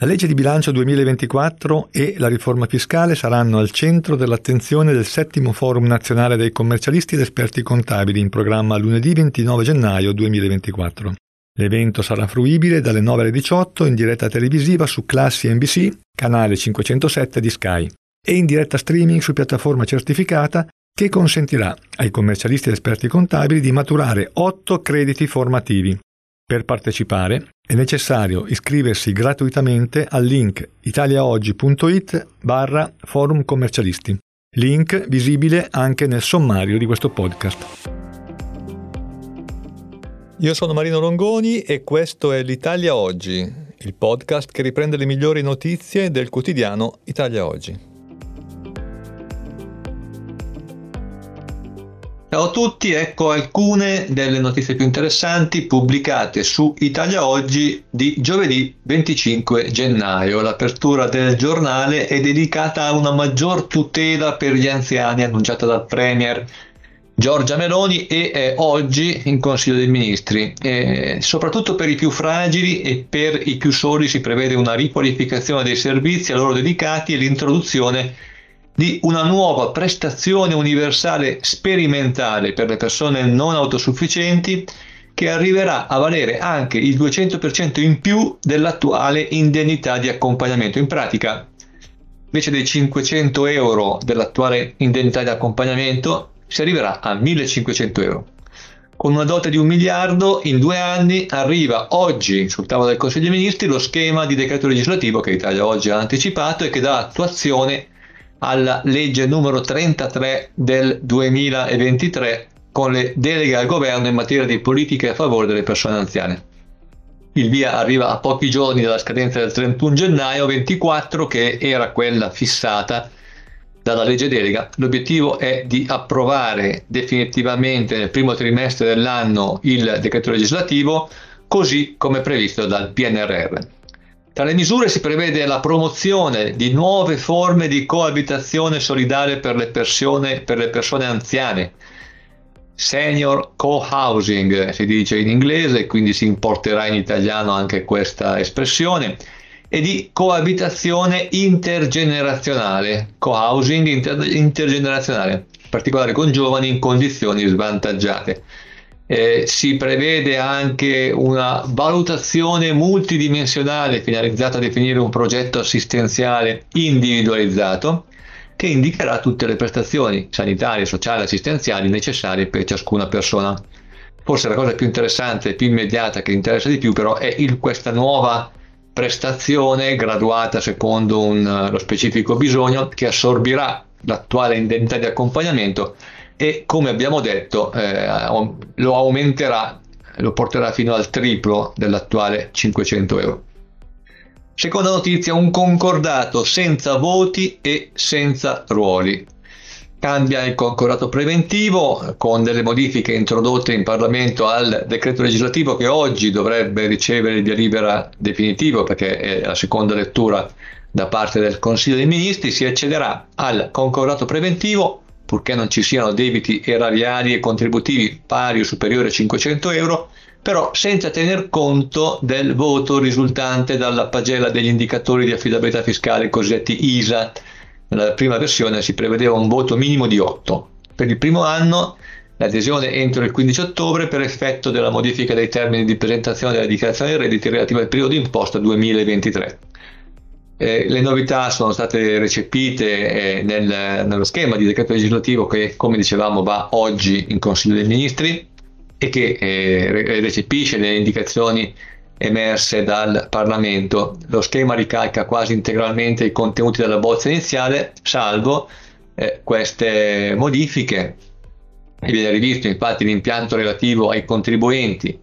La legge di bilancio 2024 e la riforma fiscale saranno al centro dell'attenzione del 7° Forum Nazionale dei Commercialisti ed Esperti Contabili, in programma lunedì 29 gennaio 2024. L'evento sarà fruibile dalle 9 alle 18 in diretta televisiva su Classi NBC, canale 507 di Sky, e in diretta streaming su piattaforma certificata, che consentirà ai commercialisti ed esperti contabili di maturare 8 crediti formativi. Per partecipare è necessario iscriversi gratuitamente al link italiaoggi.it/forum commercialisti, link visibile anche nel sommario di questo podcast. Io sono Marino Longoni e questo è l'Italia Oggi, il podcast che riprende le migliori notizie del quotidiano Italia Oggi. Ciao a tutti, ecco alcune delle notizie più interessanti pubblicate su Italia Oggi di giovedì 25 gennaio. L'apertura del giornale è dedicata a una maggior tutela per gli anziani annunciata dal Premier Giorgia Meloni e oggi in Consiglio dei Ministri. Soprattutto per i più fragili e per i più soli si prevede una riqualificazione dei servizi a loro dedicati e l'introduzione di una nuova prestazione universale sperimentale per le persone non autosufficienti, che arriverà a valere anche il 200% in più dell'attuale indennità di accompagnamento. In pratica, invece dei 500 euro dell'attuale indennità di accompagnamento, si arriverà a 1.500 euro. Con una dote di 1 miliardo in 2 anni arriva oggi sul tavolo del Consiglio dei Ministri lo schema di decreto legislativo che Italia Oggi ha anticipato e che dà attuazione alla legge numero 33 del 2023 con le deleghe al governo in materia di politiche a favore delle persone anziane. Il via arriva a pochi giorni dalla scadenza del 31 gennaio 24, che era quella fissata dalla legge delega. L'obiettivo è di approvare definitivamente nel primo trimestre dell'anno il decreto legislativo, così come previsto dal PNRR. Tra le misure si prevede la promozione di nuove forme di coabitazione solidale per le persone anziane, senior co-housing si dice in inglese, quindi si importerà in italiano anche questa espressione, e di coabitazione intergenerazionale, co-housing intergenerazionale, in particolare con giovani in condizioni svantaggiate. Si prevede anche una valutazione multidimensionale finalizzata a definire un progetto assistenziale individualizzato che indicherà tutte le prestazioni sanitarie, sociali e assistenziali necessarie per ciascuna persona. Forse la cosa più interessante e più immediata, che interessa di più però, è questa nuova prestazione graduata secondo lo specifico bisogno, che assorbirà l'attuale indennità di accompagnamento e, come abbiamo detto, lo aumenterà, lo porterà fino al triplo dell'attuale 500 euro. Seconda notizia, un concordato senza voti e senza ruoli. Cambia il concordato preventivo con delle modifiche introdotte in Parlamento al decreto legislativo che oggi dovrebbe ricevere il via libera definitivo, perché è la seconda lettura da parte del Consiglio dei Ministri. Si accederà al concordato preventivo purché non ci siano debiti erariali e contributivi pari o superiori a 500 euro, però senza tener conto del voto risultante dalla pagella degli indicatori di affidabilità fiscale cosiddetti ISA. Nella prima versione si prevedeva un voto minimo di 8. Per il primo anno l'adesione entro il 15 ottobre per effetto della modifica dei termini di presentazione della dichiarazione dei redditi relativa al periodo d'imposta 2023. Le novità sono state recepite nello schema di decreto legislativo che, come dicevamo, va oggi in Consiglio dei Ministri e che recepisce le indicazioni emerse dal Parlamento. Lo schema ricalca quasi integralmente i contenuti della bozza iniziale, salvo queste modifiche. E viene rivisto infatti l'impianto relativo ai contribuenti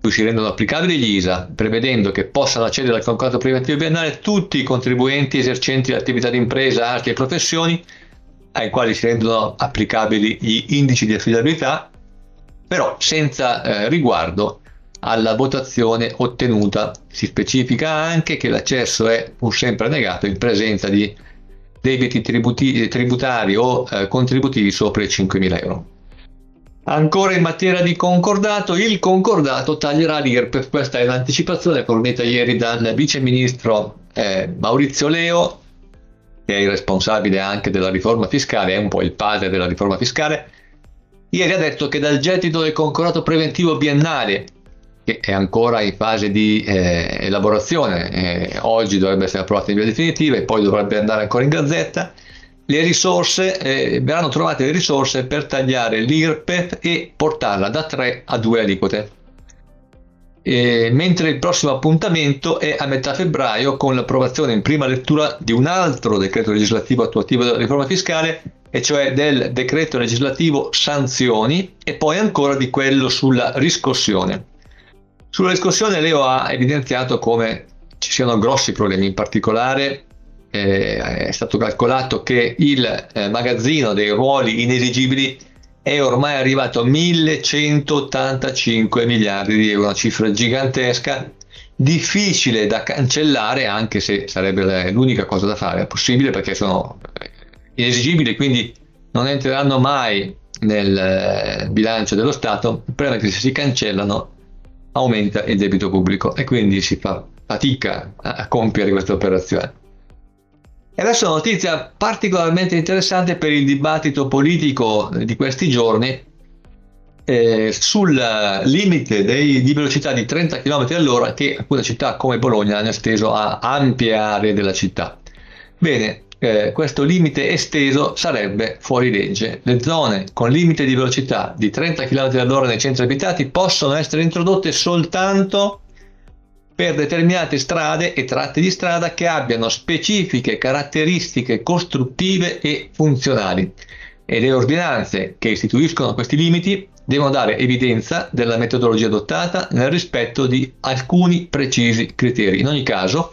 cui si rendono applicabili gli ISA, prevedendo che possano accedere al concordato preventivo biennale tutti i contribuenti esercenti l'attività di impresa, arti e professioni ai quali si rendono applicabili gli indici di affidabilità, però senza riguardo alla votazione ottenuta. Si specifica anche che l'accesso è pur sempre negato in presenza di debiti tributari o contributivi sopra i 5.000 euro. Ancora in materia di concordato, il concordato taglierà l'IRPEF. Questa è l'anticipazione fornita ieri dal viceministro Maurizio Leo, che è il responsabile anche della riforma fiscale, è un po' il padre della riforma fiscale. Ieri ha detto che dal gettito del concordato preventivo biennale, che è ancora in fase di elaborazione, oggi dovrebbe essere approvato in via definitiva e poi dovrebbe andare ancora in gazzetta, le risorse, verranno trovate le risorse per tagliare l'IRPEF e portarla da 3 a 2 aliquote. Mentre il prossimo appuntamento è a metà febbraio con l'approvazione in prima lettura di un altro decreto legislativo attuativo della riforma fiscale, e cioè del decreto legislativo sanzioni e poi ancora di quello sulla riscossione. Sulla riscossione Leo ha evidenziato come ci siano grossi problemi, in particolare è stato calcolato che il magazzino dei ruoli inesigibili è ormai arrivato a 1185 miliardi di euro, una cifra gigantesca, difficile da cancellare, anche se sarebbe l'unica cosa da fare, è possibile perché sono inesigibili, quindi non entreranno mai nel bilancio dello Stato. Il problema è che se si cancellano aumenta il debito pubblico e quindi si fa fatica a compiere questa operazione. E adesso una notizia particolarmente interessante per il dibattito politico di questi giorni, sul limite di velocità di 30 km all'ora che alcune città come Bologna hanno esteso a ampie aree della città. Bene, questo limite esteso sarebbe fuori legge. Le zone con limite di velocità di 30 km all'ora nei centri abitati possono essere introdotte soltanto per determinate strade e tratte di strada che abbiano specifiche caratteristiche costruttive e funzionali, e le ordinanze che istituiscono questi limiti devono dare evidenza della metodologia adottata nel rispetto di alcuni precisi criteri. In ogni caso,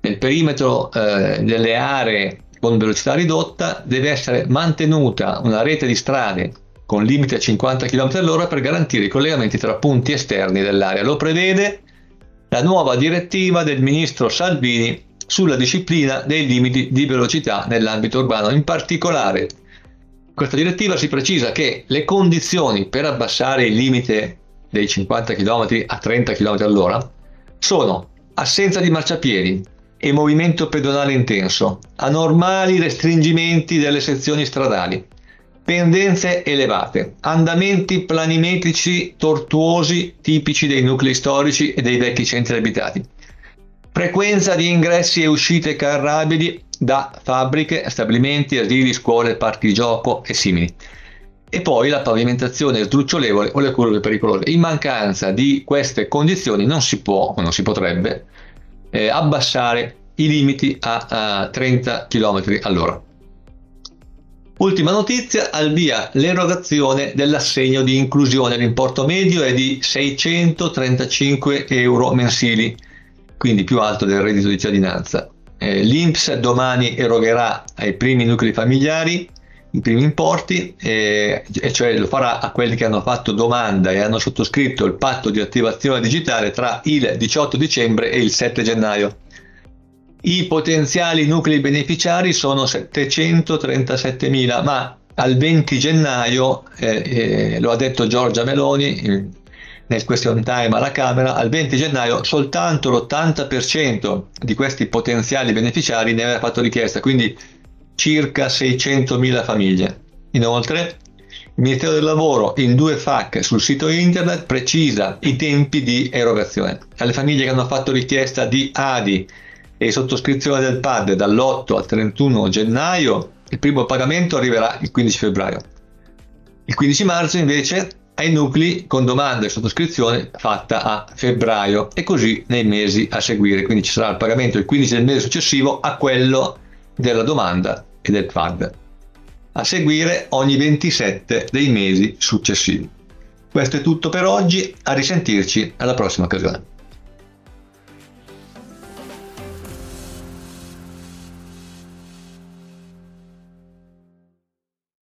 nel perimetro delle aree con velocità ridotta deve essere mantenuta una rete di strade con limite a 50 km all'ora per garantire i collegamenti tra punti esterni dell'area. Lo prevede la nuova direttiva del ministro Salvini sulla disciplina dei limiti di velocità nell'ambito urbano. In particolare, in questa direttiva si precisa che le condizioni per abbassare il limite dei 50 km a 30 km all'ora sono assenza di marciapiedi e movimento pedonale intenso, anormali restringimenti delle sezioni stradali, pendenze elevate, andamenti planimetrici tortuosi tipici dei nuclei storici e dei vecchi centri abitati, frequenza di ingressi e uscite carrabili da fabbriche, stabilimenti, asili, scuole, parchi di gioco e simili, e poi la pavimentazione sdrucciolevole o le curve pericolose. In mancanza di queste condizioni non si può o non si potrebbe abbassare i limiti a 30 km all'ora. Ultima notizia, al via l'erogazione dell'assegno di inclusione, l'importo medio è di 635 euro mensili, quindi più alto del reddito di cittadinanza. L'INPS domani erogherà ai primi nuclei familiari i primi importi, e cioè lo farà a quelli che hanno fatto domanda e hanno sottoscritto il patto di attivazione digitale tra il 18 dicembre e il 7 gennaio. I potenziali nuclei beneficiari sono 737.000, ma al 20 gennaio, lo ha detto Giorgia Meloni nel question time alla Camera, al 20 gennaio soltanto l'80% di questi potenziali beneficiari ne aveva fatto richiesta, quindi circa 600.000 famiglie. Inoltre, il Ministero del Lavoro in 2 FAQ sul sito internet precisa i tempi di erogazione. Alle famiglie che hanno fatto richiesta di ADI e sottoscrizione del PAD dall'8 al 31 gennaio, il primo pagamento arriverà il 15 febbraio. Il 15 marzo invece ai nuclei con domanda e sottoscrizione fatta a febbraio, e così nei mesi a seguire, quindi ci sarà il pagamento il 15 del mese successivo a quello della domanda e del PAD, a seguire ogni 27 dei mesi successivi. Questo è tutto per oggi, a risentirci alla prossima occasione.